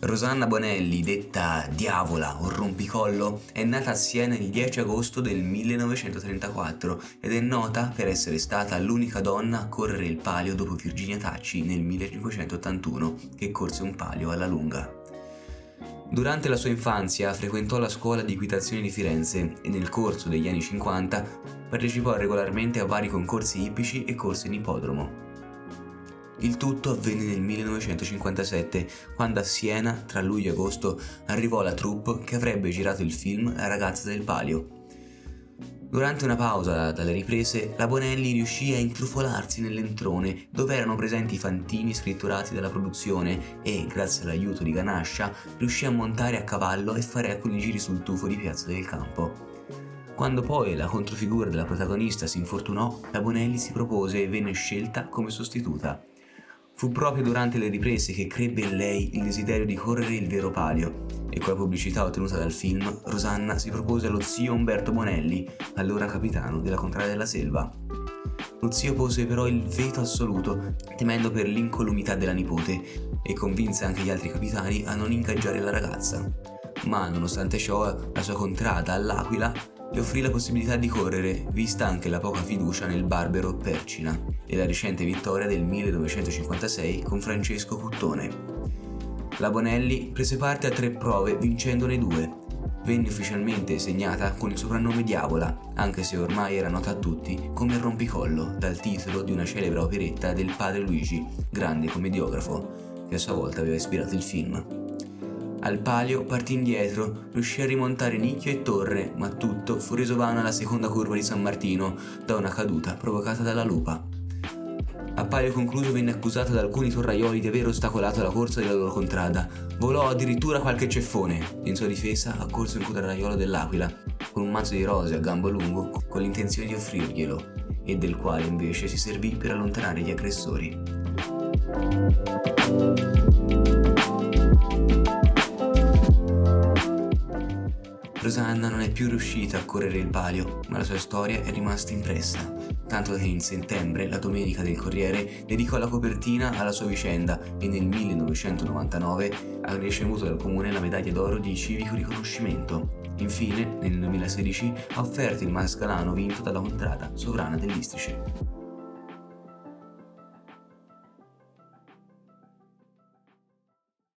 Rosanna Bonelli, detta Diavola o Rompicollo, è nata a Siena il 10 agosto del 1934 ed è nota per essere stata l'unica donna a correre il palio dopo Virginia Tacci nel 1581, che corse un palio alla lunga. Durante la sua infanzia frequentò la scuola di equitazione di Firenze e nel corso degli anni 50 partecipò regolarmente a vari concorsi ippici e corse in ippodromo. Il tutto avvenne nel 1957, quando a Siena, tra luglio e agosto, arrivò la troupe che avrebbe girato il film La Ragazza del Palio. Durante una pausa dalle riprese, la Bonelli riuscì a intrufolarsi nell'entrone, dove erano presenti i fantini scritturati dalla produzione e, grazie all'aiuto di Ganascia, riuscì a montare a cavallo e fare alcuni giri sul tufo di Piazza del Campo. Quando poi la controfigura della protagonista si infortunò, la Bonelli si propose e venne scelta come sostituta. Fu proprio durante le riprese che crebbe in lei il desiderio di correre il vero palio e con la pubblicità ottenuta dal film, Rosanna si propose allo zio Umberto Bonelli, allora capitano della Contrada della Selva. Lo zio pose però il veto assoluto, temendo per l'incolumità della nipote, e convinse anche gli altri capitani a non ingaggiare la ragazza. Ma nonostante ciò, la sua contrada all'Aquila le offrì la possibilità di correre, vista anche la poca fiducia nel barbero Percina e la recente vittoria del 1956 con Francesco Cuttone. La Bonelli prese parte a 3 prove vincendone 2. Venne ufficialmente segnata con il soprannome Diavola, anche se ormai era nota a tutti come Rompicollo, dal titolo di una celebre operetta del padre Luigi, grande commediografo, che a sua volta aveva ispirato il film. Al palio partì indietro, riuscì a rimontare nicchie e torre, ma tutto fu reso vano alla seconda curva di San Martino da una caduta provocata dalla lupa. A palio concluso venne accusata da alcuni torraioli di aver ostacolato la corsa della loro contrada, volò addirittura qualche ceffone. In sua difesa accorse un contraraiolo dell'Aquila con un mazzo di rose a gambo lungo con l'intenzione di offrirglielo, e del quale invece si servì per allontanare gli aggressori. Rosanna non è più riuscita a correre il palio, ma la sua storia è rimasta impressa, tanto che in settembre la Domenica del Corriere dedicò la copertina alla sua vicenda e nel 1999 ha ricevuto dal comune la medaglia d'oro di civico riconoscimento. Infine, nel 2016 ha offerto il mascalano vinto dalla Contrada Sovrana dell'Istrice.